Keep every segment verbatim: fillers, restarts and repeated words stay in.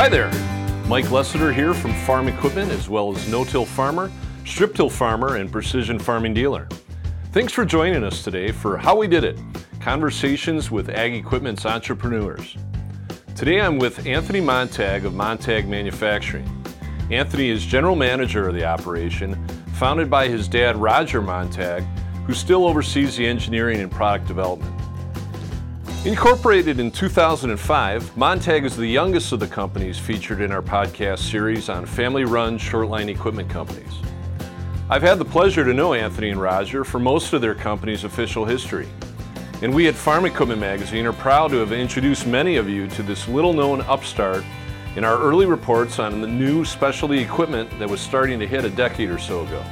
Hi there, Mike Lessiter here from Farm Equipment, as well as No-Till Farmer, Strip-Till Farmer, and Precision Farming Dealer. Thanks for joining us today for How We Did It, Conversations with Ag Equipment's Entrepreneurs. Today I'm with Anthony Montag of Montag Manufacturing. Anthony is general manager of the operation, founded by his dad Roger Montag, who still oversees the engineering and product development. Incorporated in two thousand five, Montag is the youngest of the companies featured in our podcast series on family-run short-line equipment companies. I've had the pleasure to know Anthony and Roger for most of their company's official history, and we at Farm Equipment Magazine are proud to have introduced many of you to this little-known upstart in our early reports on the new specialty equipment that was starting to hit a decade or so ago.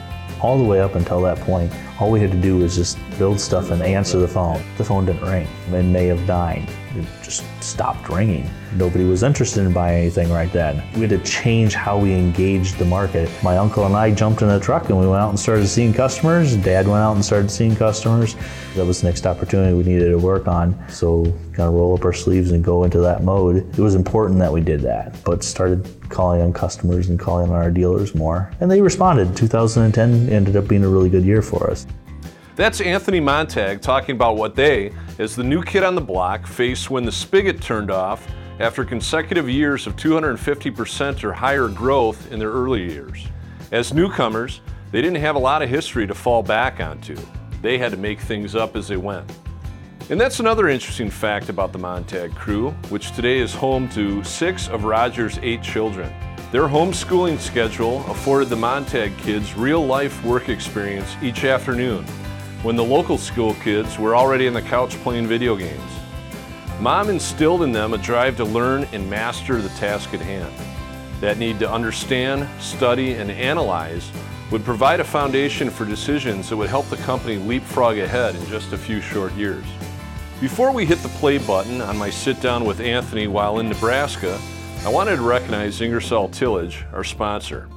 All the way up until that point, all we had to do was just build stuff and answer the phone. The phone didn't ring. In May of nine, it just stopped ringing. Nobody was interested in buying anything right then. We had to change how we engaged the market. My uncle and I jumped in a truck and we went out and started seeing customers. Dad went out and started seeing customers. That was the next opportunity we needed to work on. So kind of roll up our sleeves and go into that mode. It was important that we did that, but started calling on customers and calling on our dealers more. And they responded. two thousand ten ended up being a really good year for us. That's Anthony Montag talking about what they, as the new kid on the block, faced when the spigot turned off after consecutive years of two hundred fifty percent or higher growth in their early years. As newcomers, they didn't have a lot of history to fall back onto. They had to make things up as they went. And that's another interesting fact about the Montag crew, which today is home to six of Roger's eight children. Their homeschooling schedule afforded the Montag kids real-life work experience each afternoon, when the local school kids were already on the couch playing video games. Mom instilled in them a drive to learn and master the task at hand. That need to understand, study, and analyze would provide a foundation for decisions that would help the company leapfrog ahead in just a few short years. Before we hit the play button on my sit down with Anthony while in Nebraska, I wanted to recognize Ingersoll Tillage, our sponsor.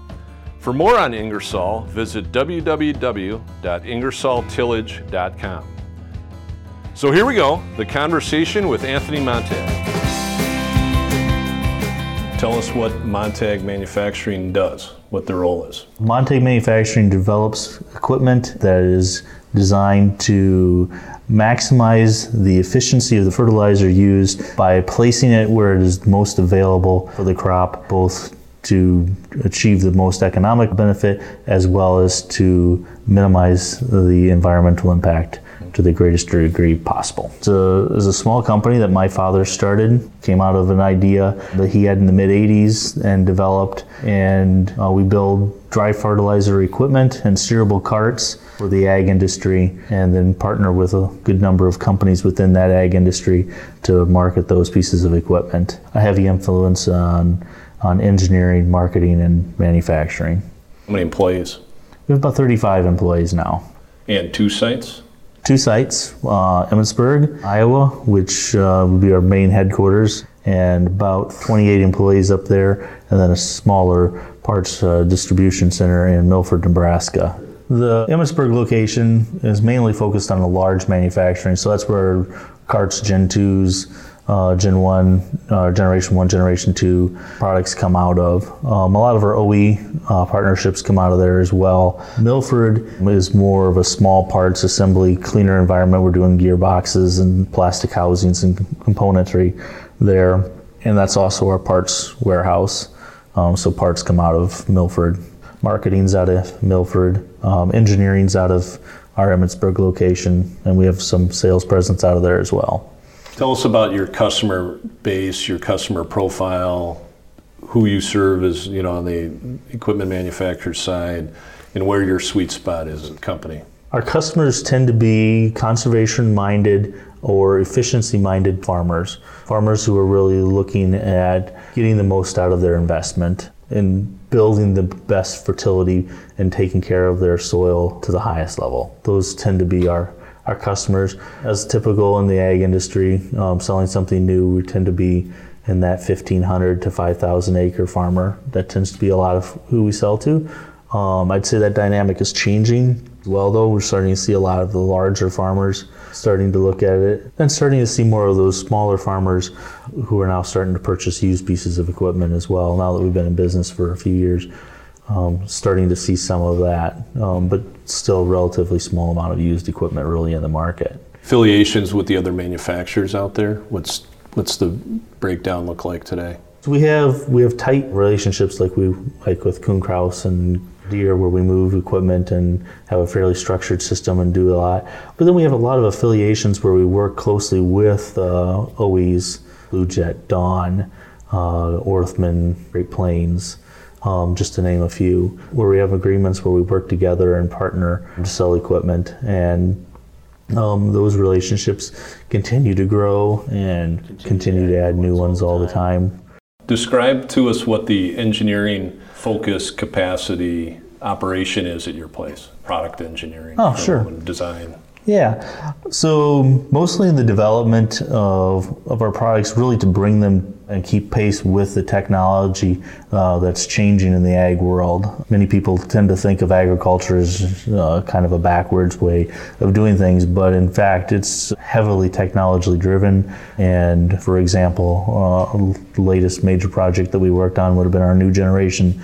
For more on Ingersoll, visit w w w dot ingersoll tillage dot com. So here we go, the conversation with Anthony Montag. Tell us what Montag Manufacturing does, what their role is. Montag Manufacturing develops equipment that is designed to maximize the efficiency of the fertilizer used by placing it where it is most available for the crop, both to achieve the most economic benefit as well as to minimize the environmental impact to the greatest degree possible. It's a, it's a small company that my father started, came out of an idea that he had in the mid eighties and developed, and uh, we build dry fertilizer equipment and steerable carts for the ag industry, and then partner with a good number of companies within that ag industry to market those pieces of equipment. A heavy influence on on engineering, marketing, and manufacturing. How many employees? We have about thirty-five employees now. And two sites? Two sites, uh, Emmetsburg, Iowa, which uh, would be our main headquarters, and about twenty-eight employees up there, and then a smaller parts uh, distribution center in Milford, Nebraska. The Emmetsburg location is mainly focused on the large manufacturing, so that's where carts, Gen twos, Uh, Gen one, uh, Generation one, Generation two products come out of. Um, a lot of our O E uh, partnerships come out of there as well. Milford is more of a small parts assembly, cleaner environment. We're doing gearboxes and plastic housings and componentry there. And that's also our parts warehouse. Um, so parts come out of Milford. Marketing's out of Milford. Um, engineering's out of our Emmetsburg location. And we have some sales presence out of there as well. Tell us about your customer base, your customer profile, who you serve as, you know, on the equipment manufacturer side, and where your sweet spot is as a company. Our customers tend to be conservation-minded or efficiency-minded farmers, farmers who are really looking at getting the most out of their investment and building the best fertility and taking care of their soil to the highest level. Those tend to be our Our customers. As typical in the ag industry, um, selling something new, we tend to be in that fifteen hundred to five thousand acre farmer. That tends to be a lot of who we sell to. Um, I'd say that dynamic is changing. Well, though, we're starting to see a lot of the larger farmers starting to look at it, and starting to see more of those smaller farmers who are now starting to purchase used pieces of equipment as well, now that we've been in business for a few years. Um, starting to see some of that, um, but still relatively small amount of used equipment really in the market. Affiliations with the other manufacturers out there, what's what's the breakdown look like today? So we have we have tight relationships like we like with Kuhn Krause and Deere, where we move equipment and have a fairly structured system and do a lot. But then we have a lot of affiliations where we work closely with uh, O Es, Blue Jet, Dawn, uh, Orthman, Great Plains. Um, just to name a few, where we have agreements where we work together and partner to sell equipment, and um, those relationships continue to grow and continue, continue to add new ones all the time. Describe to us what the engineering focus capacity operation is at your place, product engineering. Oh, sure. Design. Yeah, so mostly in the development of, of our products, really to bring them and keep pace with the technology uh, that's changing in the ag world. Many people tend to think of agriculture as uh, kind of a backwards way of doing things, but in fact it's heavily technologically driven. And for example, uh, the latest major project that we worked on would have been our new generation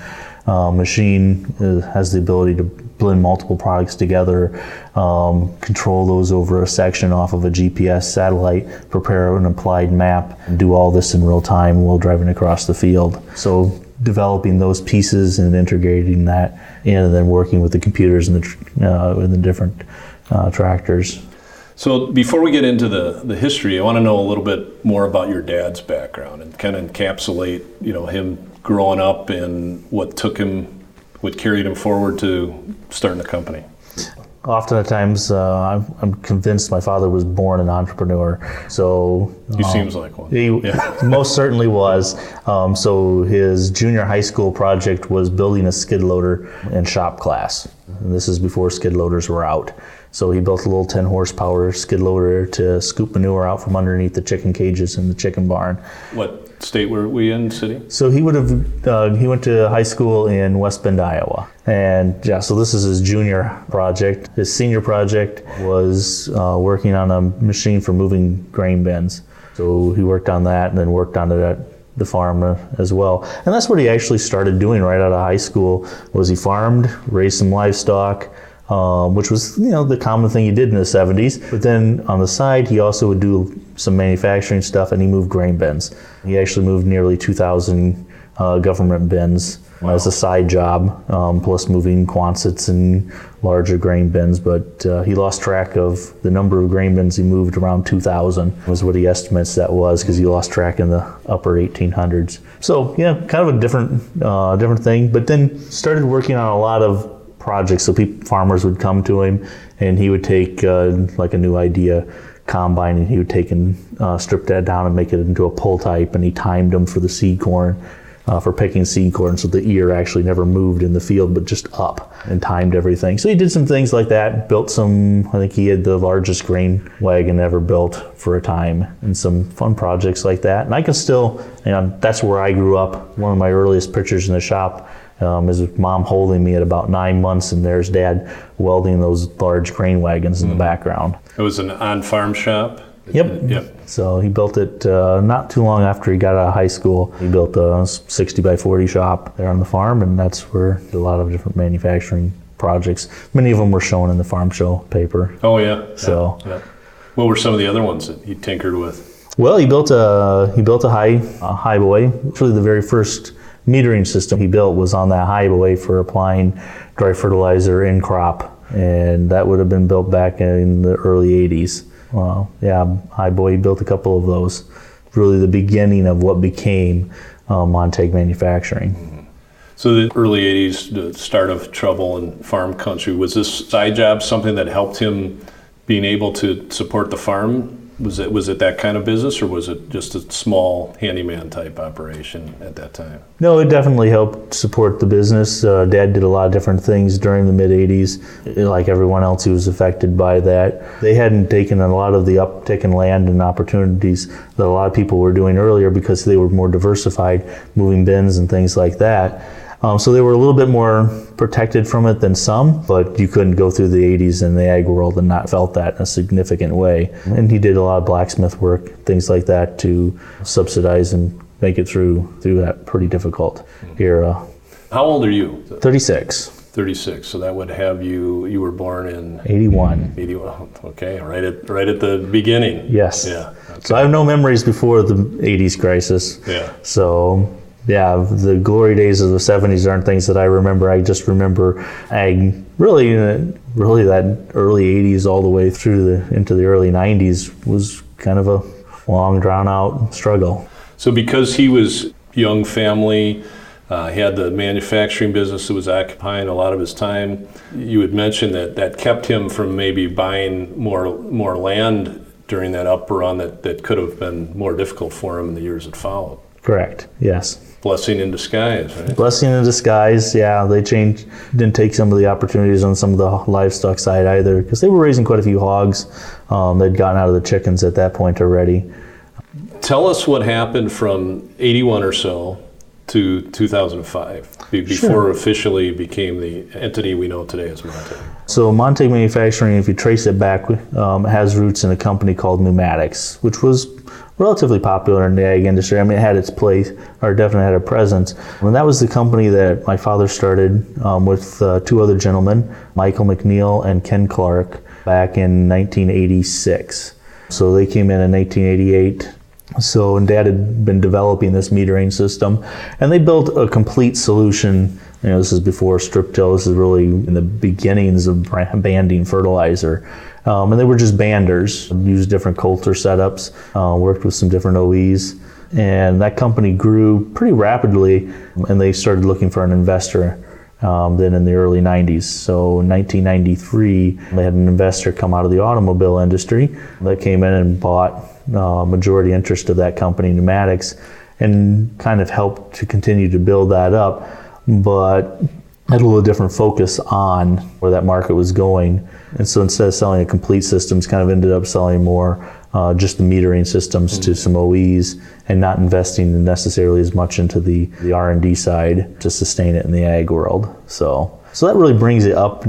Uh, machine uh, has the ability to blend multiple products together, um, control those over a section off of a G P S satellite, prepare an applied map, and do all this in real time while driving across the field. So developing those pieces and integrating that, and then working with the computers and the, tr- uh, and the different uh, tractors. So before we get into the, the history, I want to know a little bit more about your dad's background and kind of encapsulate, you know, him growing up and what took him, what carried him forward to starting the company. Oftentimes, uh, I'm, I'm convinced my father was born an entrepreneur. So he um, seems like one. He yeah. most certainly was. Um, so his junior high school project was building a skid loader in shop class. And this is before skid loaders were out. So he built a little ten horsepower skid loader to scoop manure out from underneath the chicken cages in the chicken barn. What state were we in, city? So he would have, uh, he went to high school in West Bend, Iowa. And yeah, so this is his junior project. His senior project was uh, working on a machine for moving grain bins. So he worked on that and then worked on it at the farm as well. And that's what he actually started doing right out of high school, was he farmed, raised some livestock, Um, which was, you know, the common thing he did in the seventies. But then on the side, he also would do some manufacturing stuff, and he moved grain bins. He actually moved nearly two thousand uh, government bins wow. as a side job, um, plus moving Quonsets and larger grain bins. But uh, he lost track of the number of grain bins he moved, around two thousand was what he estimates that was, because he lost track in the upper eighteen hundreds. So, yeah, kind of a different, uh, different thing. But then started working on a lot of projects, so people, farmers would come to him, and he would take uh, like a new idea combine, and he would take and uh, strip that down and make it into a pull type, and he timed them for the seed corn, uh, for picking seed corn, so the ear actually never moved in the field, but just up, and timed everything. So he did some things like that, built some, I think he had the largest grain wagon ever built for a time, and some fun projects like that. And I can still, you know, that's where I grew up. One of my earliest pictures in the shop, Um, his mom holding me at about nine months, and there's Dad welding those large grain wagons in mm. the background. It was an on-farm shop? Yep. Yep. So he built it uh, not too long after he got out of high school. He built a sixty by forty shop there on the farm, and that's where a lot of different manufacturing projects. Many of them were shown in the farm show paper. Oh, yeah. So, yeah. Yeah. What were some of the other ones that he tinkered with? Well, he built a, he built a high, a high boy. Actually, the very first metering system he built was on that highway for applying dry fertilizer in crop, and that would have been built back in the early eighties. Well, yeah, highway built a couple of those. Really, the beginning of what became uh, Montag Manufacturing. Mm-hmm. So the early eighties, the start of trouble in farm country. Was this side job something that helped him being able to support the farm? Was it was it that kind of business, or was it just a small handyman type operation at that time? No, it definitely helped support the business. Uh, Dad did a lot of different things during the mid-eighties. Like everyone else, he was affected by that. They hadn't taken a lot of the uptick in land and opportunities that a lot of people were doing earlier, because they were more diversified, moving bins and things like that. Um, so they were a little bit more protected from it than some, but you couldn't go through the eighties in the ag world and not felt that in a significant way. And he did a lot of blacksmith work, things like that, to subsidize and make it through through that pretty difficult era. How old are you? thirty-six. thirty-six, so that would have you, you were born in? eighty-one. eighty-one, okay, right at right at the beginning. Yes. Yeah. Okay. So I have no memories before the eighties crisis. Yeah. So, yeah, the glory days of the seventies aren't things that I remember. I just remember ag really, really that early eighties all the way through the into the early nineties was kind of a long, drawn-out struggle. So because he was young family, Uh, he had the manufacturing business that was occupying a lot of his time. You had mentioned that that kept him from maybe buying more more land during that up run that, that could have been more difficult for him in the years that followed. Correct, yes. Blessing in disguise, right? Blessing in disguise, yeah. They changed, didn't take some of the opportunities on some of the livestock side either, because they were raising quite a few hogs. Um, they'd gotten out of the chickens at that point already. Tell us what happened from eighty-one or so to two thousand five, be- before sure. officially became the entity we know today as Montag. So Montag Manufacturing, if you trace it back, um, has roots in a company called Pneumatics, which was relatively popular in the ag industry. I mean, it had its place, or definitely had a presence. And that was the company that my father started um, with uh, two other gentlemen, Michael McNeil and Ken Clark, back in nineteen eighty-six. So they came in in nineteen eighty-eight. So, and Dad had been developing this metering system, and they built a complete solution. You know, this is before strip-till. This is really in the beginnings of banding fertilizer. Um, and they were just banders, used different coulter setups, uh, worked with some different O Es. And that company grew pretty rapidly, and they started looking for an investor um, then in the early nineties. So in nineteen ninety-three, they had an investor come out of the automobile industry that came in and bought Uh, majority interest of that company, Pneumatics, and kind of helped to continue to build that up, but had a little different focus on where that market was going. And so instead of selling a complete systems, kind of ended up selling more uh, just the metering systems mm-hmm. to some O Es, and not investing necessarily as much into the, the R and D side to sustain it in the ag world. So, so that really brings it up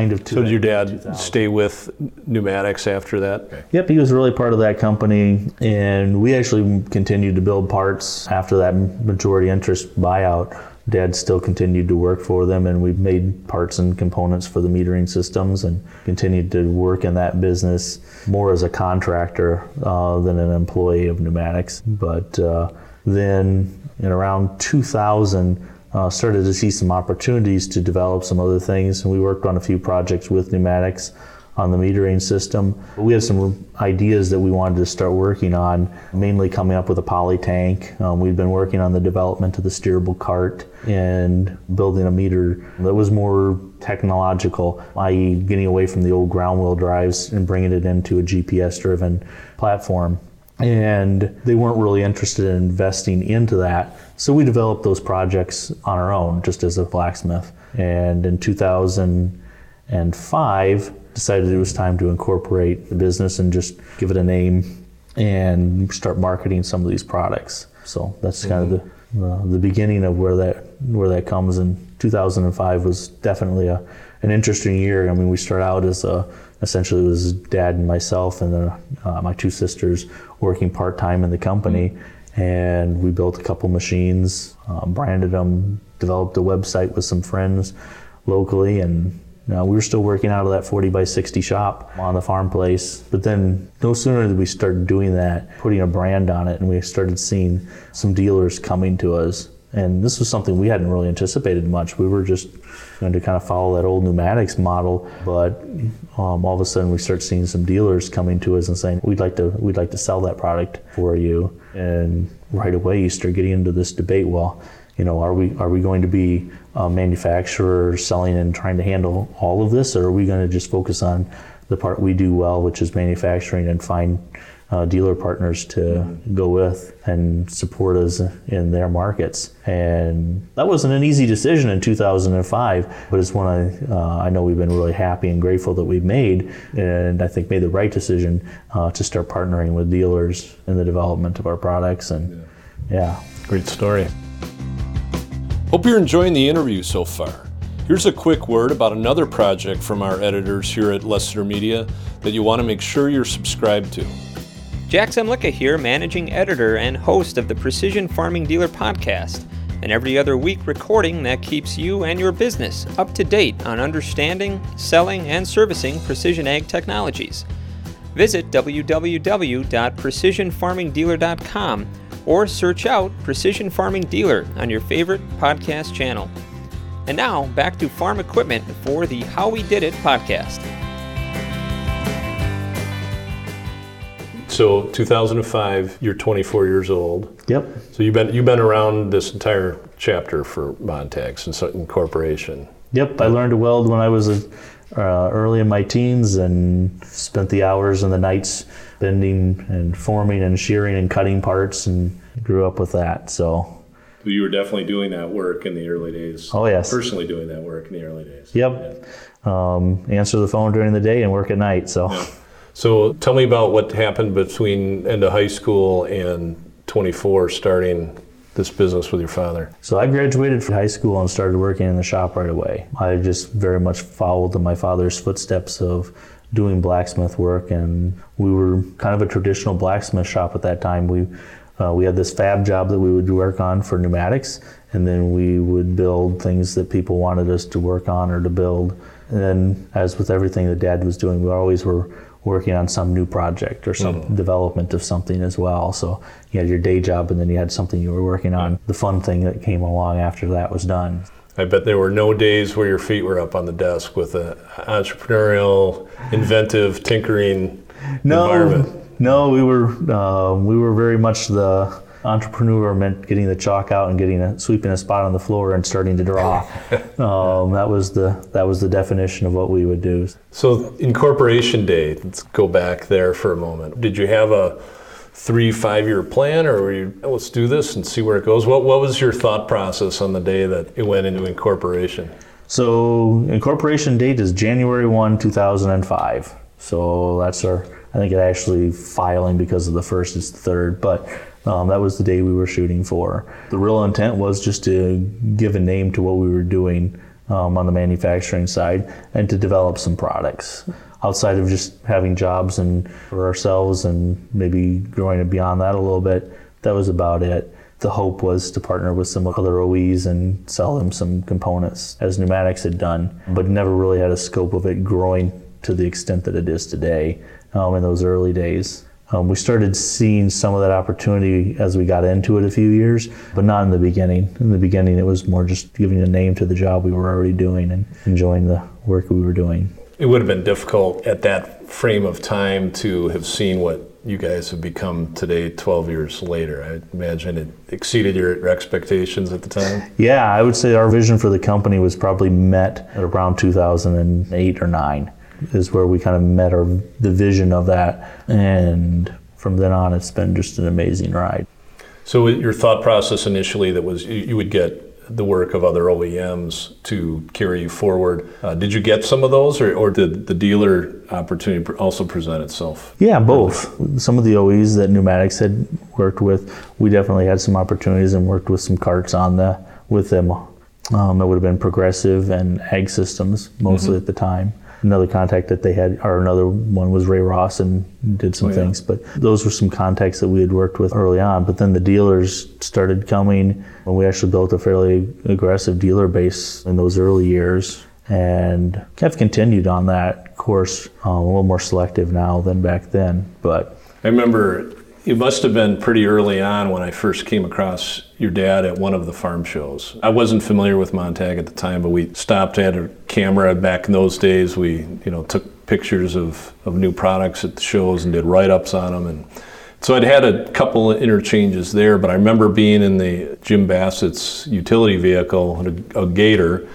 kind of. So did your dad stay with Pneumatics after that? Okay. Yep, he was really part of that company, and we actually continued to build parts after that majority interest buyout. Dad still continued to work for them, and we made parts and components for the metering systems and continued to work in that business more as a contractor uh, than an employee of Pneumatics. But uh, then in around two thousand, Uh, started to see some opportunities to develop some other things, and we worked on a few projects with Pneumatics on the metering system. We had some ideas that we wanted to start working on, mainly coming up with a poly tank. Um, we'd been working on the development of the steerable cart and building a meter that was more technological, that is getting away from the old ground wheel drives and bringing it into a G P S-driven platform. And they weren't really interested in investing into that. So we developed those projects on our own, just as a blacksmith. And in two thousand five, decided it was time to incorporate the business and just give it a name and start marketing some of these products. So that's kind of the, uh, the beginning of where that where that comes. And two thousand five was definitely a an interesting year. I mean, we start out as a essentially it was Dad and myself and then, uh, my two sisters working part-time in the company. And we built a couple machines, uh, branded them, developed a website with some friends locally. And you know, we were still working out of that forty by sixty shop on the farm place. But then no sooner did we start doing that, putting a brand on it, and we started seeing some dealers coming to us. And this was something we hadn't really anticipated much. We were just going to kind of follow that old Pneumatics model, but um, all of a sudden we start seeing some dealers coming to us and saying, "We'd like to, we'd like to sell that product for you." And right away you start getting into this debate. Well, you know, are we are we going to be a manufacturer selling and trying to handle all of this, or are we going to just focus on the part we do well, which is manufacturing, and find Uh, dealer partners to mm-hmm. go with and support us in their markets? And that wasn't an easy decision in two thousand five, but it's one I, uh, I know we've been really happy and grateful that we've made, and I think made the right decision uh, to start partnering with dealers in the development of our products. And yeah, yeah. Great story. Hope you're enjoying the interview so far. Here's a quick word about another project from our editors here at Lester Media that you want to make sure you're subscribed to. Jack Zemlicka here, managing editor and host of the Precision Farming Dealer podcast, an every other week recording that keeps you and your business up to date on understanding, selling, and servicing precision ag technologies. Visit w w w dot precision farming dealer dot com or search out Precision Farming Dealer on your favorite podcast channel. And now, back to Farm Equipment for the How We Did It podcast. So two thousand five, you're twenty-four years old. Yep. So you've been you've been around this entire chapter for Montag since incorporation. Yep, I learned to weld when I was a, uh, early in my teens and spent the hours and the nights bending and forming and shearing and cutting parts and grew up with that. So you were definitely doing that work in the early days. Oh, yes. Personally doing that work in the early days. Yep. Yeah. Um, answer the phone during the day and work at night. So. Yeah. So tell me about what happened between end of high school and twenty-four, starting this business with your father. So I graduated from high school and started working in the shop right away. I just very much followed in my father's footsteps of doing blacksmith work, and we were kind of a traditional blacksmith shop at that time. We uh, we had this fab job that we would work on for pneumatics, and then we would build things that people wanted us to work on or to build. And then, as with everything that Dad was doing, we always were working on some new project or some mm-hmm. development of something as well. So you had your day job and then you had something you were working on. The fun thing that came along after that was done. I bet there were no days where your feet were up on the desk with an entrepreneurial, inventive, tinkering no, environment. No, we were uh, we were very much the entrepreneur meant getting the chalk out and getting a, sweeping a spot on the floor and starting to draw. um, that was the that was the definition of what we would do. So incorporation day, let's go back there for a moment. Did you have a three, five-year plan, or were you, let's do this and see where it goes? What what was your thought process on the day that it went into incorporation? So incorporation date is January first, two thousand five. So that's our, I think it actually filing because of the first is the third, but Um, that was the day we were shooting for. The real intent was just to give a name to what we were doing um, on the manufacturing side and to develop some products. Outside of just having jobs and for ourselves and maybe growing it beyond that a little bit, that was about it. The hope was to partner with some other O Es and sell them some components, as Pneumatics had done, but never really had a scope of it growing to the extent that it is today um, in those early days. Um, we started seeing some of that opportunity as we got into it a few years, but not in the beginning. In the beginning, it was more just giving a name to the job we were already doing and enjoying the work we were doing. It would have been difficult at that frame of time to have seen what you guys have become today twelve years later. I imagine it exceeded your expectations at the time. Yeah, I would say our vision for the company was probably met at around two thousand eight or nine. Is where we kind of met our the vision of that, and from then on it's been just an amazing ride. So your thought process initially that was you, you would get the work of other O E Ms to carry you forward. Uh, did you get some of those, or, or did the dealer opportunity also present itself? Yeah, both. Some of the O Es that Pneumatics had worked with, we definitely had some opportunities and worked with some carts on the with them. Um, it would have been Progressive and Ag Systems mostly mm-hmm. at the time. Another contact that they had, or another one was Ray Ross, and did some oh, yeah. things. But those were some contacts that we had worked with early on. But then the dealers started coming, and we actually built a fairly aggressive dealer base in those early years, and have continued on that course. Um, a little more selective now than back then. But I remember it must have been pretty early on when I first came across your dad at one of the farm shows. I wasn't familiar with Montag at the time, but we stopped, had a camera back in those days. We, you know, took pictures of, of new products at the shows and did write-ups on them. And so I'd had a couple of interchanges there, but I remember being in the Jim Bassett's utility vehicle, a, a Gator,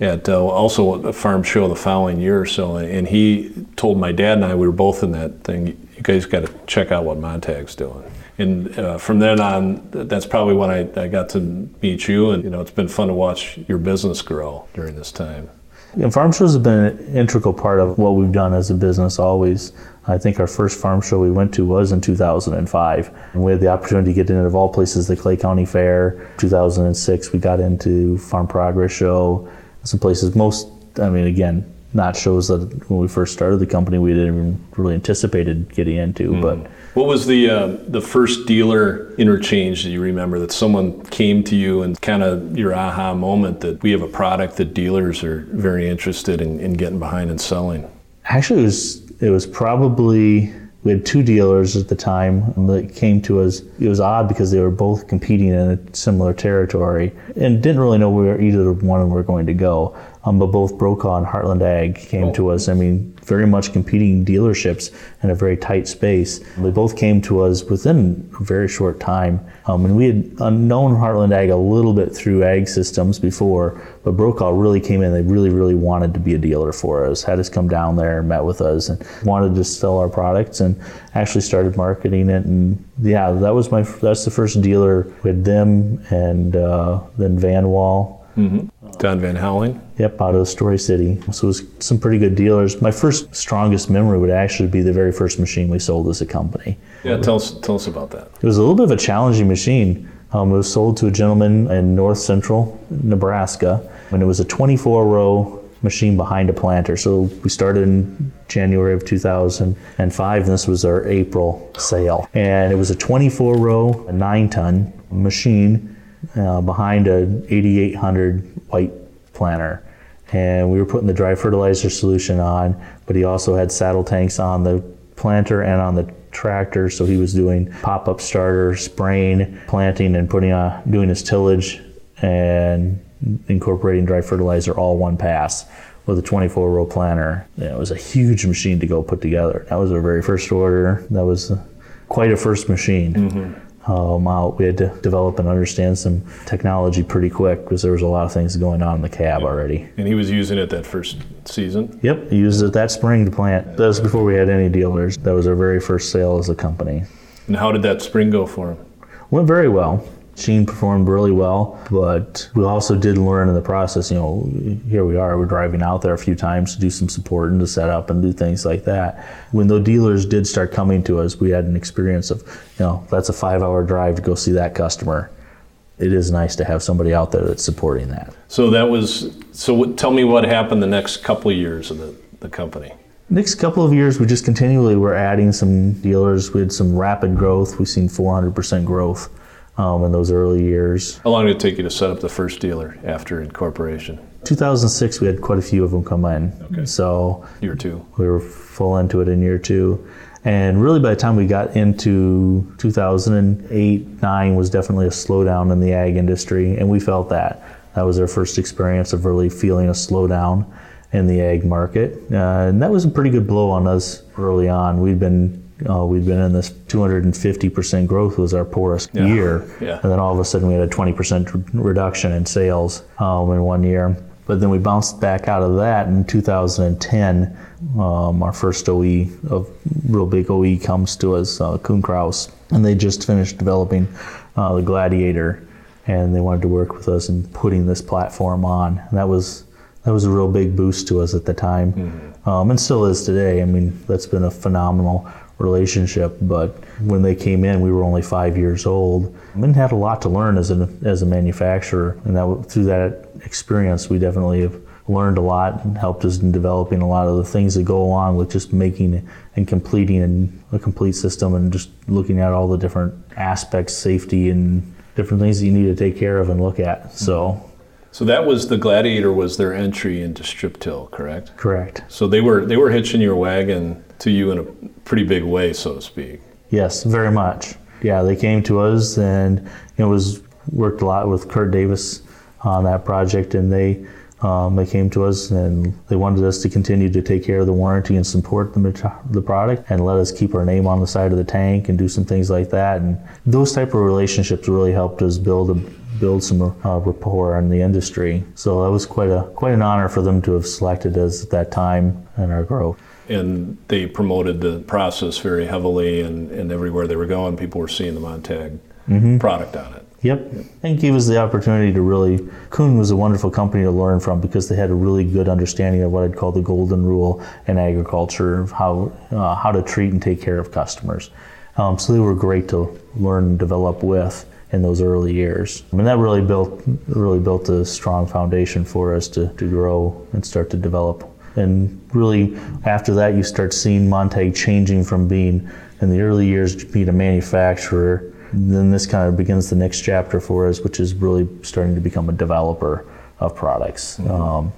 at uh, also a farm show the following year or so. And he told my dad and I, we were both in that thing, you guys got to check out what Montag's doing. And uh, from then on, that's probably when I, I got to meet you, and you know it's been fun to watch your business grow during this time. And farm shows have been an integral part of what we've done as a business always. I think our first farm show we went to was in two thousand five. And we had the opportunity to get in, of all places, the Clay County Fair. two thousand six, we got into Farm Progress Show. Some places, most, I mean, again, not shows that when we first started the company we didn't even really anticipated getting into. Mm. But what was the uh, the first dealer interchange that you remember that someone came to you and kind of your aha moment that we have a product that dealers are very interested in, in getting behind and selling? Actually, it was it was probably we had two dealers at the time that came to us. It was odd because they were both competing in a similar territory and didn't really know where either one of them were going to go. Um, but both Brokaw and Heartland Ag came oh. to us. I mean, very much competing dealerships in a very tight space. They both came to us within a very short time. Um, and we had known Heartland Ag a little bit through Ag Systems before, but Brokaw really came in. They really, really wanted to be a dealer for us, had us come down there and met with us and wanted to sell our products and actually started marketing it. And yeah, that was my, that's the first dealer with them, and uh, then Van Wall. Mm-hmm. Don Van Howling? Yep, out of Story City. So it was some pretty good dealers. My first strongest memory would actually be the very first machine we sold as a company. Yeah, tell us tell us about that. It was a little bit of a challenging machine. Um, it was sold to a gentleman in north central Nebraska, and it was a twenty-four row machine behind a planter. So we started in January of two thousand five, and this was our April sale. And it was a twenty-four row, a nine ton machine. Uh, behind an eighty-eight hundred white planter, and we were putting the dry fertilizer solution on, but he also had saddle tanks on the planter and on the tractor, so he was doing pop-up starter, spraying, planting, and putting on, doing his tillage and incorporating dry fertilizer all one pass with a twenty-four row planter. Yeah, it was a huge machine to go put together. That was our very first order. That was quite a first machine. Mm-hmm. Um, out. We had to develop and understand some technology pretty quick because there was a lot of things going on in the cab yeah. already. And he was using it that first season? Yep, he used it that spring to plant. That was before we had any dealers. That was our very first sale as a company. And how did that spring go for him? Went very well. Machine performed really well, but we also did learn in the process, you know, here we are, we're driving out there a few times to do some support and to set up and do things like that. When the dealers did start coming to us, we had an experience of, you know, that's a five hour drive to go see that customer. It is nice to have somebody out there that's supporting that. So that was, so tell me what happened the next couple of years of the, the company. Next couple of years, we just continually were adding some dealers. We had some rapid growth. We've seen four hundred percent growth. Um, in those early years. How long did it take you to set up the first dealer after incorporation? two thousand six, we had quite a few of them come in. Okay. So year two. We were full into it in year two. And really by the time we got into two thousand eight, nine was definitely a slowdown in the ag industry, and we felt that. That was our first experience of really feeling a slowdown in the ag market. Uh, and that was a pretty good blow on us early on. We'd been Uh, we'd been in this two hundred fifty percent growth was our poorest yeah. year. Yeah. And then all of a sudden we had a twenty percent reduction in sales um, in one year. But then we bounced back out of that in two thousand ten. Um, our first O E, a real big O E comes to us, uh, Kuhn Krause. And they just finished developing uh, the Gladiator. And they wanted to work with us in putting this platform on. And that was that was a real big boost to us at the time. Mm-hmm. Um, and still is today. I mean, that's been a phenomenal relationship, but when they came in, we were only five years old and had a lot to learn as a as a manufacturer. And that through that experience, we definitely have learned a lot and helped us in developing a lot of the things that go along with just making and completing a complete system and just looking at all the different aspects, safety, and different things that you need to take care of and look at. So. So that was the Gladiator was their entry into strip till, correct? Correct. So they were they were hitching your wagon to you in a pretty big way, so to speak. Yes, very much. Yeah, they came to us, and you know, it was worked a lot with Kurt Davis on that project, and they um, they came to us and they wanted us to continue to take care of the warranty and support the the product, and let us keep our name on the side of the tank and do some things like that. And those type of relationships really helped us build a. build some uh, rapport in the industry. So that was quite a quite an honor for them to have selected us at that time in our growth. And they promoted the process very heavily, and, and everywhere they were going, people were seeing the Montag mm-hmm. product on it. Yep. yep. And gave us the opportunity to really, Kuhn was a wonderful company to learn from because they had a really good understanding of what I'd call the golden rule in agriculture, of how, uh, how to treat and take care of customers. Um, so they were great to learn and develop with in those early years. I mean, that really built really built a strong foundation for us to, to grow and start to develop. And really, after that, you start seeing Montag changing from being, in the early years, being a manufacturer. Then this kind of begins the next chapter for us, which is really starting to become a developer of products. Mm-hmm. Um,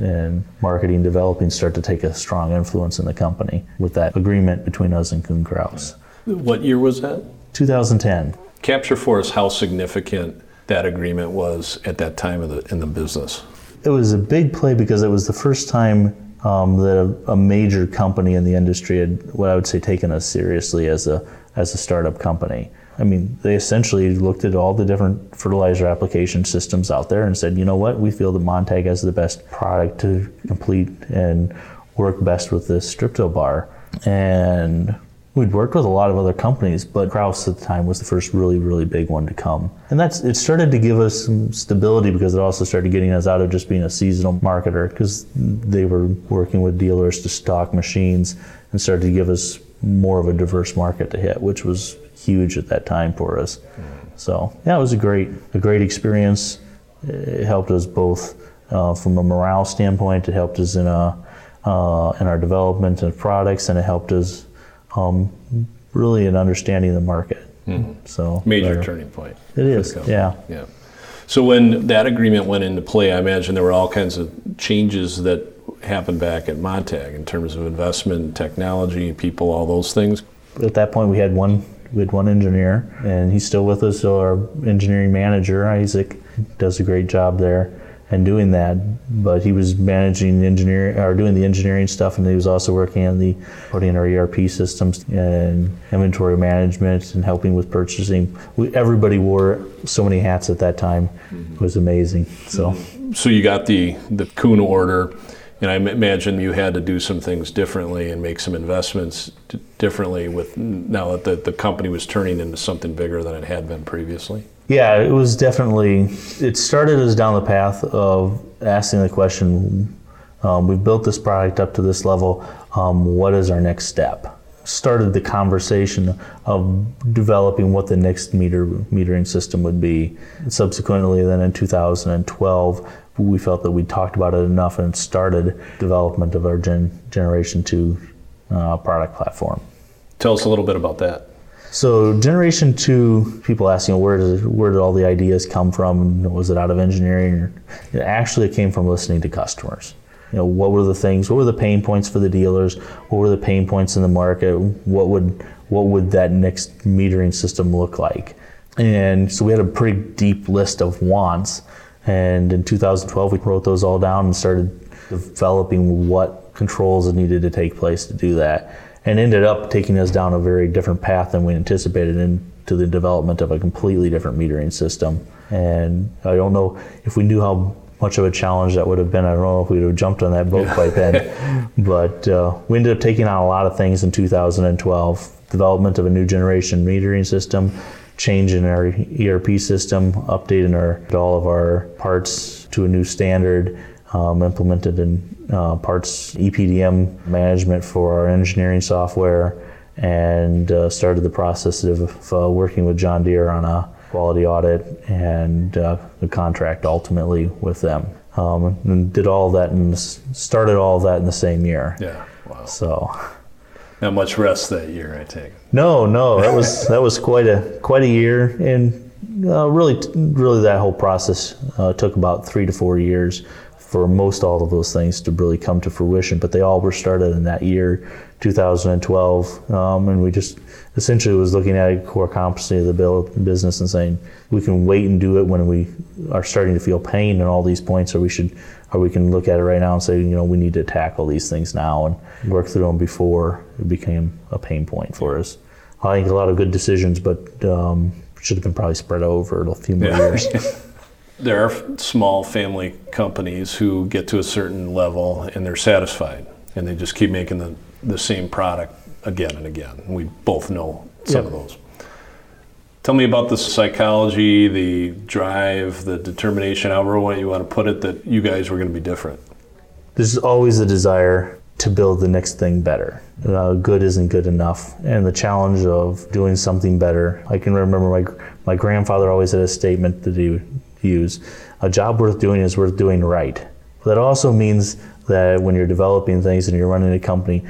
and marketing and developing start to take a strong influence in the company with that agreement between us and Kuhn Krause. What year was that? two thousand ten. Capture for us how significant that agreement was at that time of the, in the business. It was a big play because it was the first time um, that a, a major company in the industry had, what I would say, taken us seriously as a as a startup company. I mean, they essentially looked at all the different fertilizer application systems out there and said, you know what, we feel that Montag has the best product to complete and work best with this strip-till bar. And we'd worked with a lot of other companies, but Krause at the time was the first really, really big one to come. And that's it started to give us some stability because it also started getting us out of just being a seasonal marketer because they were working with dealers to stock machines and started to give us more of a diverse market to hit, which was huge at that time for us. So yeah, it was a great, a great experience. It helped us both uh, from a morale standpoint. It helped us in a uh, in our development of products, and it helped us Um, really in understanding the market. Mm-hmm. So major uh, turning point. It is, yeah. yeah. So when that agreement went into play, I imagine there were all kinds of changes that happened back at Montag in terms of investment, technology, people, all those things. At that point, we had one we had one engineer, and he's still with us, so our engineering manager, Isaac, does a great job there and doing that, but he was managing engineering or doing the engineering stuff, and he was also working on the putting our E R P systems and inventory management and helping with purchasing. We, everybody wore so many hats at that time. It was amazing. So, so you got the the Kuhn order, and I imagine you had to do some things differently and make some investments d- differently with now that the, the company was turning into something bigger than it had been previously. Yeah, it was definitely, it started us down the path of asking the question, um, we've built this product up to this level, um, what is our next step? Started the conversation of developing what the next meter metering system would be. Subsequently, then in two thousand twelve, we felt that we talked about it enough and started development of our gen, Generation two uh, product platform. Tell us a little bit about that. So Generation two, people asking where did, where did all the ideas come from? Was it out of engineering? It actually came from listening to customers. You know, what were the things, what were the pain points for the dealers? What were the pain points in the market? What would what would that next metering system look like? And so we had a pretty deep list of wants. And in two thousand twelve, we wrote those all down and started developing what controls needed to take place to do that. And ended up taking us down a very different path than we anticipated into the development of a completely different metering system. And I don't know if we knew how much of a challenge that would have been. I don't know if we would have jumped on that boat quite then. But uh, we ended up taking on a lot of things in two thousand twelve. Development of a new generation metering system, change in our E R P system, updating our, all of our parts to a new standard, um, implemented in Uh, parts E P D M management for our engineering software, and uh, started the process of uh, working with John Deere on a quality audit and uh, the contract ultimately with them. Um, and did all that and started all that in the same year. Yeah, wow. So, not much rest that year, I take. No, no, that was that was quite a quite a year, and uh, really, really that whole process uh, took about three to four years for most all of those things to really come to fruition, but they all were started in that year, two thousand twelve, um, and we just essentially was looking at a core competency of the build, business and saying, we can wait and do it when we are starting to feel pain in all these points, or we should, or we can look at it right now and say, you know, we need to tackle these things now and work through them before it became a pain point for us. I think a lot of good decisions, but um, should have been probably spread over a few more yeah. years. There are small family companies who get to a certain level and they're satisfied and they just keep making the, the same product again and again. We both know some yep. of those. Tell me about the psychology, the drive, the determination, however you want to put it, that you guys were going to be different. There's always a desire to build the next thing better. Uh, good isn't good enough. And the challenge of doing something better. I can remember my my grandfather always had a statement that he would use. A job worth doing is worth doing right. But that also means that when you're developing things and you're running a company,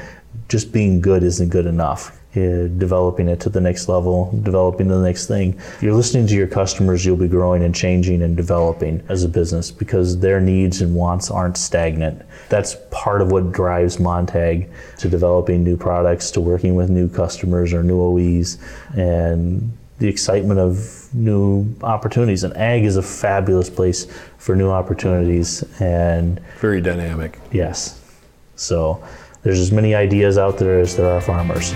just being good isn't good enough. You're developing it to the next level, developing the next thing. If you're listening to your customers, you'll be growing and changing and developing as a business because their needs and wants aren't stagnant. That's part of what drives Montag to developing new products, to working with new customers or new O Es, and the excitement of new opportunities. And ag is a fabulous place for new opportunities. And very dynamic. Yes. So there's as many ideas out there as there are farmers.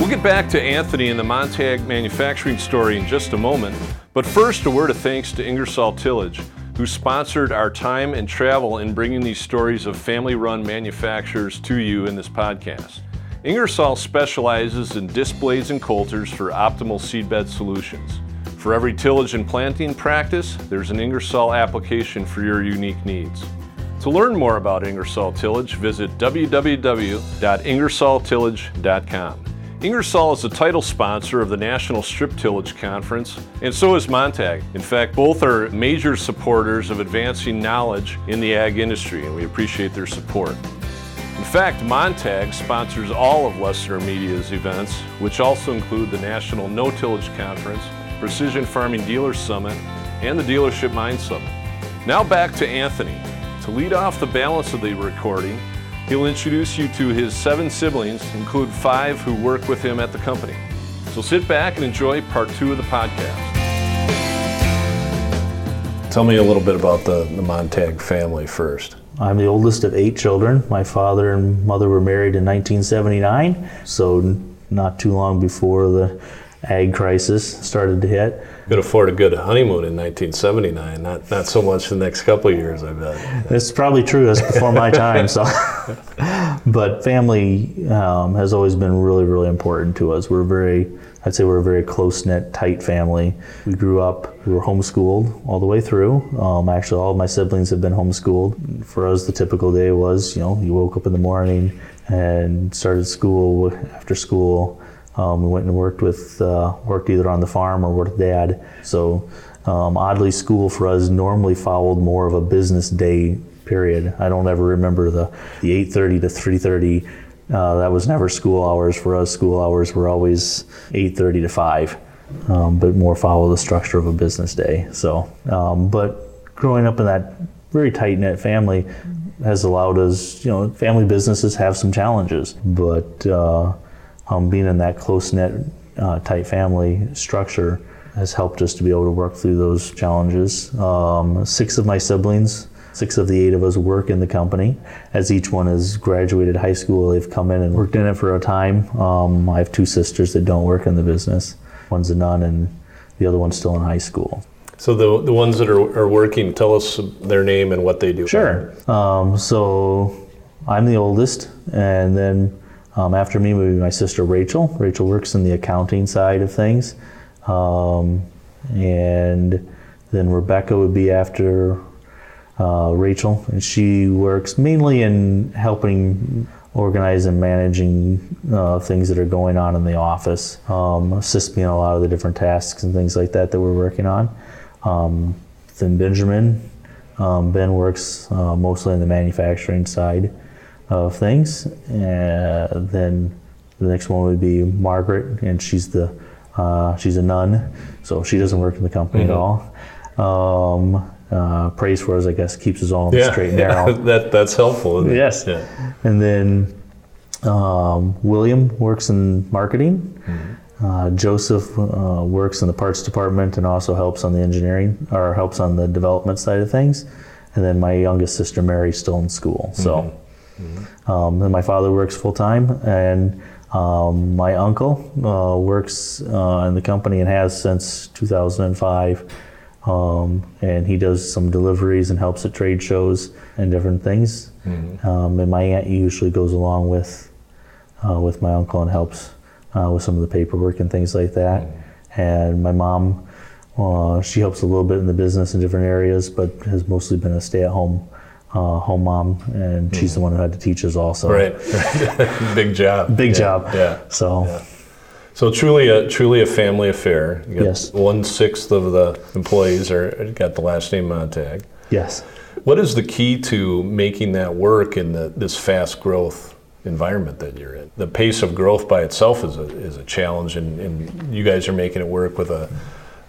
We'll get back to Anthony and the Montag manufacturing story in just a moment, but first a word of thanks to Ingersoll Tillage, who sponsored our time and travel in bringing these stories of family-run manufacturers to you in this podcast. Ingersoll specializes in displays and coulters for optimal seedbed solutions. For every tillage and planting practice, there's an Ingersoll application for your unique needs. To learn more about Ingersoll Tillage, visit w w w dot ingersoll tillage dot com. Ingersoll is the title sponsor of the National Strip Tillage Conference, and so is Montag. In fact, both are major supporters of advancing knowledge in the ag industry, and we appreciate their support. In fact, Montag sponsors all of Lester Media's events, which also include the National No-Tillage Conference, Precision Farming Dealer Summit, and the Dealership Mind Summit. Now back to Anthony. To lead off the balance of the recording, he'll introduce you to his seven siblings, include five who work with him at the company. So sit back and enjoy part two of the podcast. Tell me a little bit about the, the Montag family first. I'm the oldest of eight children. My father and mother were married in nineteen seventy-nine, so not too long before the ag crisis started to hit. Could afford a good honeymoon in nineteen seventy-nine, not not so much the next couple of years, I bet. That's probably true. That's before my time. So, but family um, has always been really, really important to us. We're very, I'd say we're a very close-knit, tight family. We grew up, we were homeschooled all the way through. Um, actually, all of my siblings have been homeschooled. For us, the typical day was, you know, you woke up in the morning and started school after school. Um, we went and worked with, uh, worked either on the farm or worked with Dad. So um, oddly, school for us normally followed more of a business day period. I don't ever remember the, the eight thirty to three thirty. Uh, that was never school hours for us. School hours were always eight thirty to five, um, but more follow the structure of a business day. So, um, but growing up in that very tight-knit family has allowed us, you know, family businesses have some challenges, but uh, Um, being in that close-knit, uh, tight family structure has helped us to be able to work through those challenges. Um, six of my siblings, six of the eight of us work in the company. As each one has graduated high school, they've come in and worked in it for a time. Um, I have two sisters that don't work in the business. One's a nun and the other one's still in high school. So the the ones that are, are working, tell us their name and what they do. Sure. Um, so I'm the oldest, and then Um, after me would be my sister Rachel. Rachel works in the accounting side of things. Um, and then Rebecca would be after uh, Rachel. And she works mainly in helping organize and managing uh, things that are going on in the office, um, assists me in a lot of the different tasks and things like that that we're working on. Um, then Benjamin. Um, Ben works uh, mostly in the manufacturing side of things. Uh, then the next one would be Margaret, and she's the uh, she's a nun, so she doesn't work in the company mm-hmm. at all. Um, uh, prays for us, I guess, keeps us all on yeah, the straight and narrow. Yeah, that, that's helpful, isn't it? Yes. Yeah. And then um, William works in marketing. Mm-hmm. Uh, Joseph uh, works in the parts department and also helps on the engineering, or helps on the development side of things. And then my youngest sister, Mary's still in school. So. Mm-hmm. Mm-hmm. Um, and my father works full-time, and um, my uncle uh, works uh, in the company and has since two thousand five, um, and he does some deliveries and helps at trade shows and different things. Mm-hmm. Um, and my aunt usually goes along with uh, with my uncle and helps uh, with some of the paperwork and things like that. Mm-hmm. And my mom, uh, she helps a little bit in the business in different areas, but has mostly been a stay-at-home uh, home mom, and mm-hmm. she's the one who had to teach us also. Right, big job. Big yeah. job. Yeah. So. Yeah. So truly a truly a family affair. You got yes. One sixth of the employees are got the last name Montag. Yes. What is the key to making that work in the, this fast growth environment that you're in? The pace of growth by itself is a is a challenge, and, and you guys are making it work with a,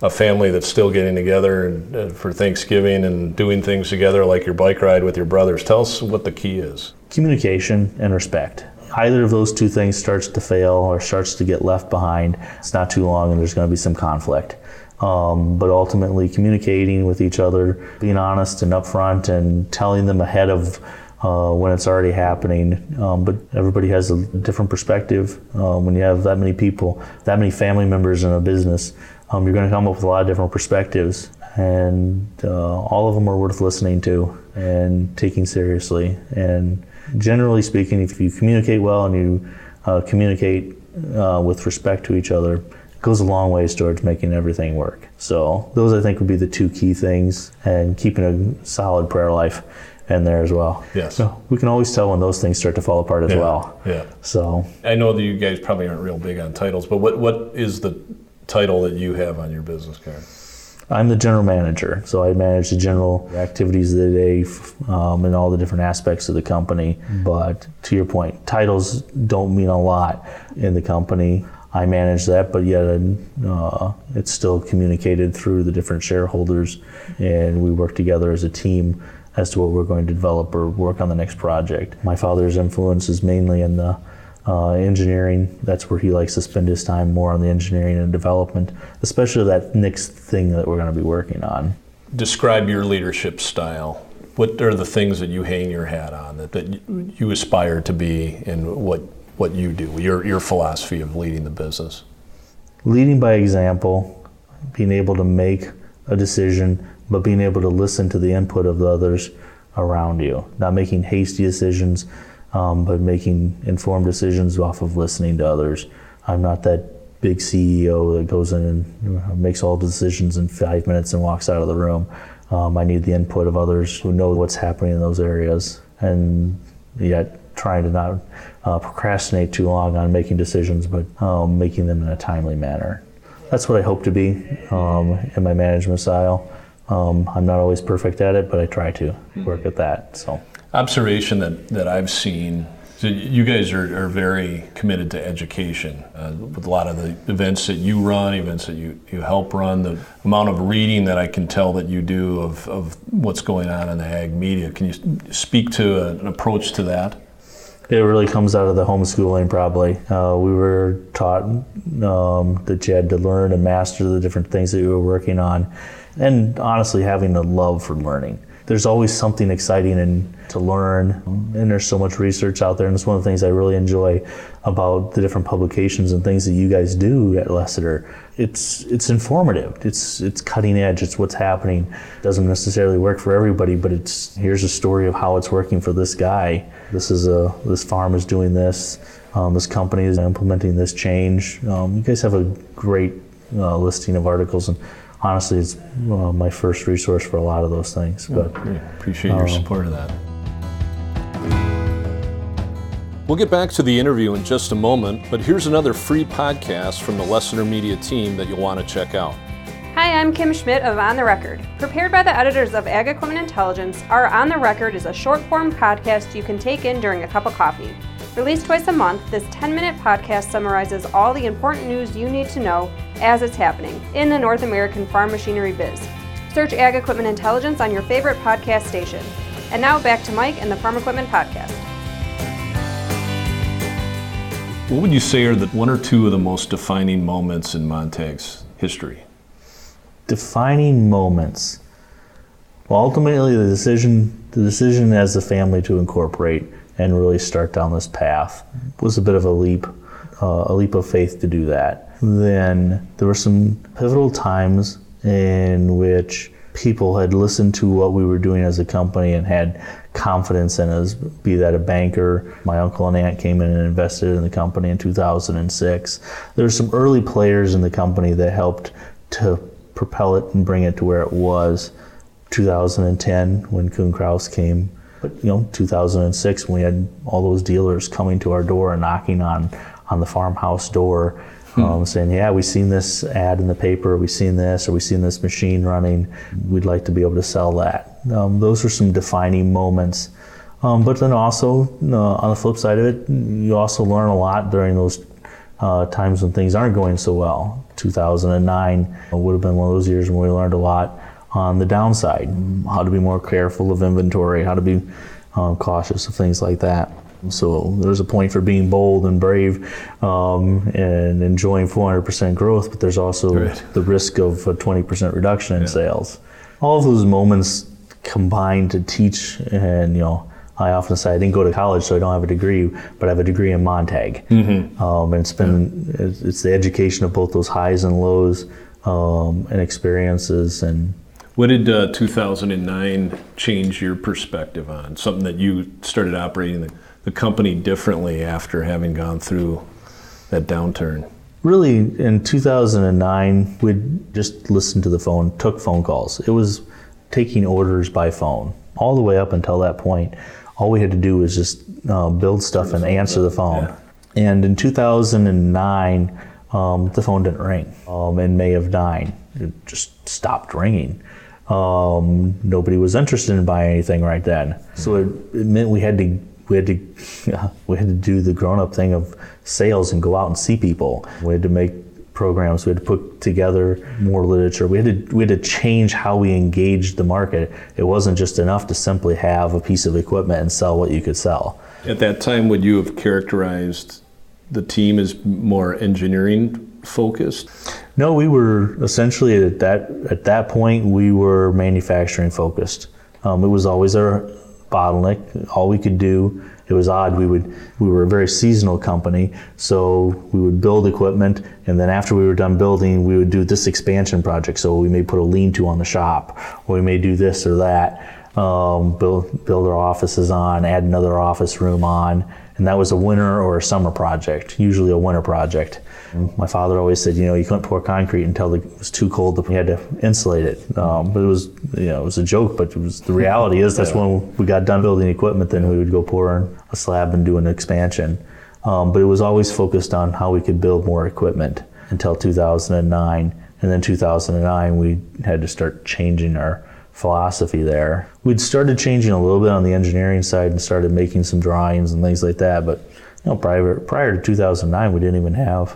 a family that's still getting together and for Thanksgiving and doing things together, like your bike ride with your brothers. Tell us what the key is. Communication and respect. Either of those two things starts to fail or starts to get left behind, it's not too long and there's going to be some conflict. Um, but ultimately communicating with each other, being honest and upfront and telling them ahead of uh, when it's already happening. Um, but everybody has a different perspective. Uh, when you have that many people, that many family members in a business, um, you're going to come up with a lot of different perspectives. And uh, all of them are worth listening to and taking seriously. And generally speaking, if you communicate well and you uh, communicate uh, with respect to each other, it goes a long ways towards making everything work. So those, I think, would be the two key things, and keeping a solid prayer life in there as well. Yes. So we can always tell when those things start to fall apart as yeah. well. Yeah. So I know that you guys probably aren't real big on titles, but what what is the title that you have on your business card? I'm the general manager, so I manage the general activities of the day um, and all the different aspects of the company. Mm-hmm. But to your point, titles don't mean a lot in the company. I manage that, but yet uh, it's still communicated through the different shareholders, and we work together as a team as to what we're going to develop or work on the next project. My father's influence is mainly in the Uh, engineering. That's where he likes to spend his time, more on the engineering and development, especially that next thing that we're going to be working on. Describe your leadership style. What are the things that you hang your hat on, that, that you aspire to be, and what what you do, your your philosophy of leading the business? Leading by example, being able to make a decision, but being able to listen to the input of the others around you, not making hasty decisions, Um, but making informed decisions off of listening to others. I'm not that big C E O that goes in and makes all the decisions in five minutes and walks out of the room. Um, I need the input of others who know what's happening in those areas, and yet trying to not uh, procrastinate too long on making decisions, but um, making them in a timely manner. That's what I hope to be um, in my management style. Um, I'm not always perfect at it, but I try to work at that. So. Observation that, that I've seen, so you guys are, are very committed to education uh, with a lot of the events that you run, events that you, you help run, the amount of reading that I can tell that you do of, of what's going on in the ag media. Can you speak to a, an approach to that? It really comes out of the homeschooling probably. Uh, we were taught um, that you had to learn and master the different things that you were working on, and honestly having a love for learning. There's always something exciting and to learn, and there's so much research out there, and it's one of the things I really enjoy about the different publications and things that you guys do at Lessiter. It's it's informative, it's it's cutting edge, it's what's happening. It doesn't necessarily work for everybody, but it's here's a story of how it's working for this guy. This is a this farm is doing this, um, this company is implementing this change. Um, you guys have a great uh, listing of articles, and honestly, it's uh, my first resource for a lot of those things. But yeah, appreciate your um, support of that. We'll get back to the interview in just a moment, but here's another free podcast from the Lessiter Media team that you'll want to check out. Hi, I'm Kim Schmidt of On the Record. Prepared by the editors of Ag Equipment Intelligence, our On the Record is a short-form podcast you can take in during a cup of coffee. Released twice a month, this ten-minute podcast summarizes all the important news you need to know as it's happening in the North American farm machinery biz. Search Ag Equipment Intelligence on your favorite podcast station. And now back to Mike and the Farm Equipment Podcast. What would you say are the one or two of the most defining moments in Montag's history? Defining moments. Well, ultimately the decision, the decision as a family to incorporate and really start down this path was a bit of a leap, uh, a leap of faith to do that. Then there were some pivotal times in which people had listened to what we were doing as a company and had confidence in us, be that a banker. My uncle and aunt came in and invested in the company in two thousand six. There were some early players in the company that helped to propel it and bring it to where it was. two thousand ten, when Kuhn Krause came, but you know, two thousand six, when we had all those dealers coming to our door and knocking on, on the farmhouse door. Hmm. Um, saying, yeah, we've seen this ad in the paper, we've seen this, or we've seen this machine running, we'd like to be able to sell that. Um, those were some defining moments. Um, but then also, uh, on the flip side of it, you also learn a lot during those uh, times when things aren't going so well. two thousand nine would have been one of those years when we learned a lot on the downside, how to be more careful of inventory, how to be um, cautious of things like that. So there's a point for being bold and brave um, and enjoying four hundred percent growth, but there's also right. the risk of a twenty percent reduction in yeah. sales. All of those moments combined to teach, and you know, I often say I didn't go to college, so I don't have a degree, but I have a degree in Montag. Mm-hmm. Um, and it's been yeah. it's the education of both those highs and lows um, and experiences. And what did uh, two thousand nine change your perspective on? Something that you started operating the, the company differently after having gone through that downturn? Really, in two thousand nine, we'd just listened to the phone, took phone calls. It was taking orders by phone. All the way up until that point, all we had to do was just uh, build stuff and answer the phone. Yeah. And in two thousand nine, um, the phone didn't ring. Um, in May of nine, it just stopped ringing. Um, nobody was interested in buying anything right then. So it, it meant we had to we had to uh, we had to do the grown-up thing of sales and go out and see people. We had to make programs. We had to put together more literature. We had to we had to change how we engaged the market. It wasn't just enough to simply have a piece of equipment and sell what you could sell. At that time, would you have characterized the team as more engineering focused? No, we were essentially at that at that point we were manufacturing focused. Um, it was always our bottleneck. All we could do. It was odd. We would we were a very seasonal company, so we would build equipment, and then after we were done building, we would do this expansion project. So we may put a lean-to on the shop, or we may do this or that. Um, build build our offices on, add another office room on, and that was a winter or a summer project. Usually a winter project. My father always said, you know, you couldn't pour concrete until it was too cold. That we had to insulate it. Um, but it was, you know, it was a joke. But it was, the reality is that's when we got done building equipment. Then we would go pour a slab and do an expansion. Um, but it was always focused on how we could build more equipment until two thousand nine. And then two thousand nine, we had to start changing our philosophy there. We'd started changing a little bit on the engineering side and started making some drawings and things like that. But you know, prior prior to two thousand nine, we didn't even have.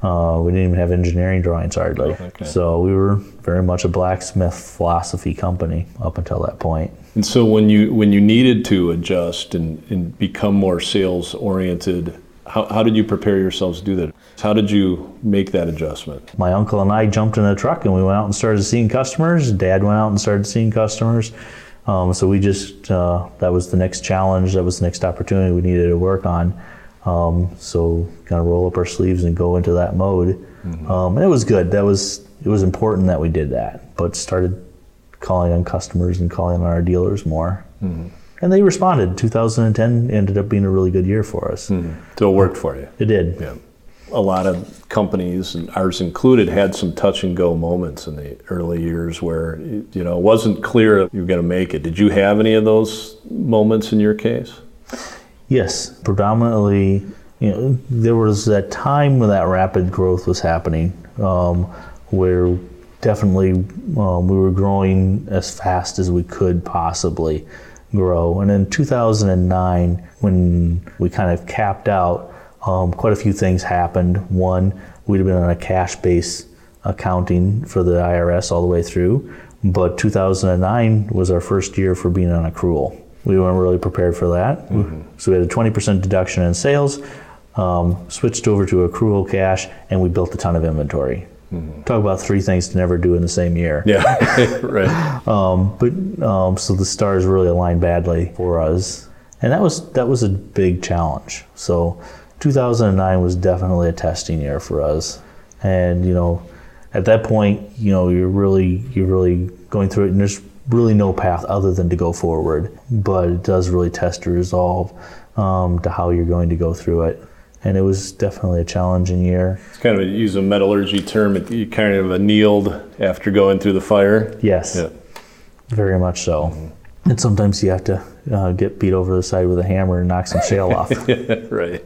Uh, we didn't even have engineering drawings hardly. Okay. So we were very much a blacksmith philosophy company up until that point. And so when you when you needed to adjust and, and become more sales oriented, how, how did you prepare yourselves to do that? How did you make that adjustment? My uncle and I jumped in a truck and we went out and started seeing customers. Dad went out and started seeing customers. Um, so we just, uh, that was the next challenge, that was the next opportunity we needed to work on. Um, so kind of roll up our sleeves and go into that mode. Mm-hmm. Um, and it was good. That was, it was important that we did that, but started calling on customers and calling on our dealers more. Mm-hmm. And they responded. two thousand ten ended up being a really good year for us. Mm-hmm. So it worked for you. It did. Yeah. A lot of companies, and ours included, had some touch and go moments in the early years where, you know, it wasn't clear if you were going to make it. Did you have any of those moments in your case? Yes, predominantly, you know, there was that time when that rapid growth was happening, um, where definitely um, we were growing as fast as we could possibly grow. And in two thousand nine, when we kind of capped out, um, quite a few things happened. One, we'd have been on a cash base accounting for the I R S all the way through, but two thousand nine was our first year for being on accrual. We weren't really prepared for that. Mm-hmm. So we had a twenty percent deduction in sales, um, switched over to accrual cash, and we built a ton of inventory. Mm-hmm. Talk about three things to never do in the same year. Yeah, right. Um, but um, so the stars really aligned badly for us. And that was that was a big challenge. So two thousand nine was definitely a testing year for us. And you know, at that point, you know, you're really you're really going through it, and there's really no path other than to go forward. But it does really test your resolve um, to how you're going to go through it. And it was definitely a challenging year. It's kind of, a, use a metallurgy term, you kind of annealed after going through the fire. Yes, yeah. Very much so. Mm-hmm. And sometimes you have to uh, get beat over the side with a hammer and knock some shale off. Yeah, right.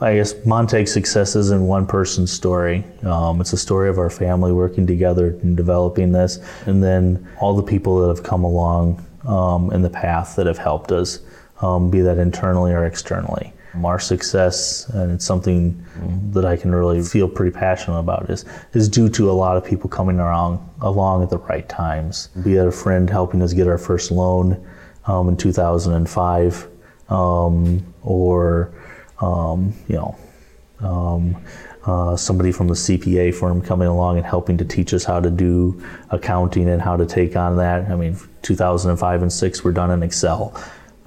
I guess Montag's success isn't one person's story. Um, it's a story of our family working together and developing this, and then all the people that have come along um, in the path that have helped us, um, be that internally or externally. Our success, and it's something mm-hmm. that I can really feel pretty passionate about, is is due to a lot of people coming along, along at the right times. Be that a friend helping us get our first loan um, in two thousand five, um, or Um, you know, um, uh, somebody from the C P A firm coming along and helping to teach us how to do accounting and how to take on that. I mean, two thousand five and six were done in Excel.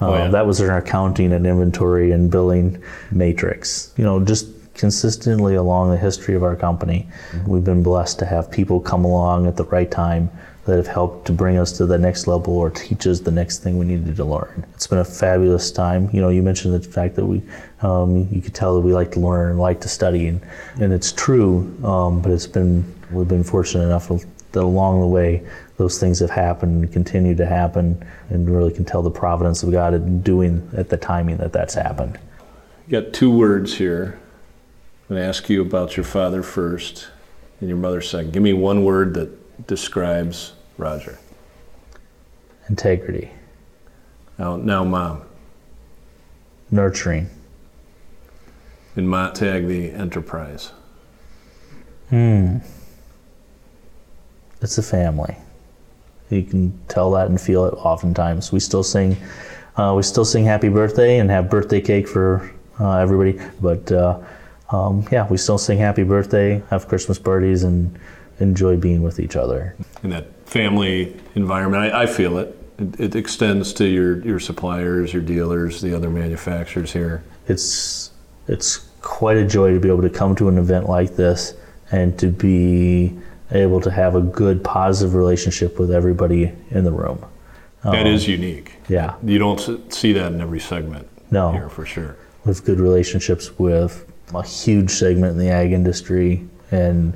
Uh, oh, yeah. That was our accounting and inventory and billing matrix. You know, just consistently along the history of our company, mm-hmm. we've been blessed to have people come along at the right time that have helped to bring us to the next level or teach us the next thing we needed to learn. It's been a fabulous time. You know, you mentioned the fact that we, um, you could tell that we like to learn and like to study, and, and it's true, um, but it's been, we've been fortunate enough that along the way, those things have happened and continue to happen, and really can tell the providence of God in doing at the timing that that's happened. You got two words here. I'm gonna ask you about your father first and your mother second. Give me one word that describes Roger. Integrity. Now, now Mom. Nurturing. And Montag, the enterprise. Hmm. It's a family. You can tell that and feel it oftentimes. We still sing, uh, we still sing happy birthday and have birthday cake for uh, everybody. But uh, um, yeah, we still sing happy birthday, have Christmas parties, and enjoy being with each other. In that family environment, I, I feel it. it. It extends to your, your suppliers, your dealers, the other manufacturers here. It's it's quite a joy to be able to come to an event like this and to be able to have a good, positive relationship with everybody in the room. Um, that is unique. Yeah. You don't see that in every segment no. here, for sure. With good relationships with a huge segment in the ag industry, and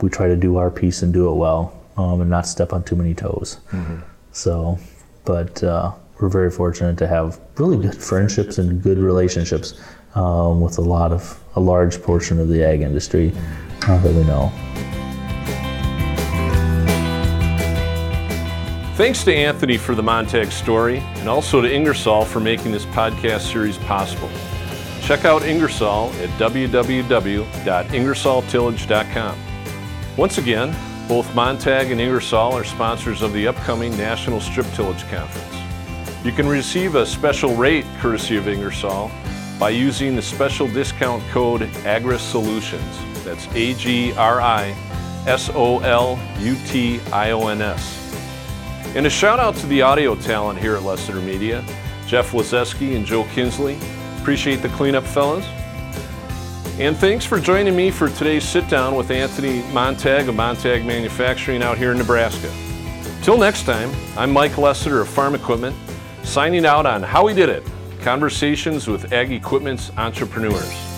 we try to do our piece and do it well, um, and not step on too many toes. Mm-hmm. So, but uh, we're very fortunate to have really good friendships and good relationships um, with a lot of, a large portion of the ag industry uh, that we know. Thanks to Anthony for the Montag story, and also to Ingersoll for making this podcast series possible. Check out Ingersoll at w w w dot ingersoll tillage dot com. Once again, both Montag and Ingersoll are sponsors of the upcoming National Strip Tillage Conference. You can receive a special rate courtesy of Ingersoll by using the special discount code AgriSolutions. That's A G R I S O L U T I O N S. And a shout out to the audio talent here at Lessiter Media, Jeff Wazeski and Joe Kinsley. Appreciate the cleanup, fellas. And thanks for joining me for today's sit-down with Anthony Montag of Montag Manufacturing out here in Nebraska. Till next time, I'm Mike Lessiter of Farm Equipment, signing out on How We Did It, Conversations with Ag Equipment's Entrepreneurs.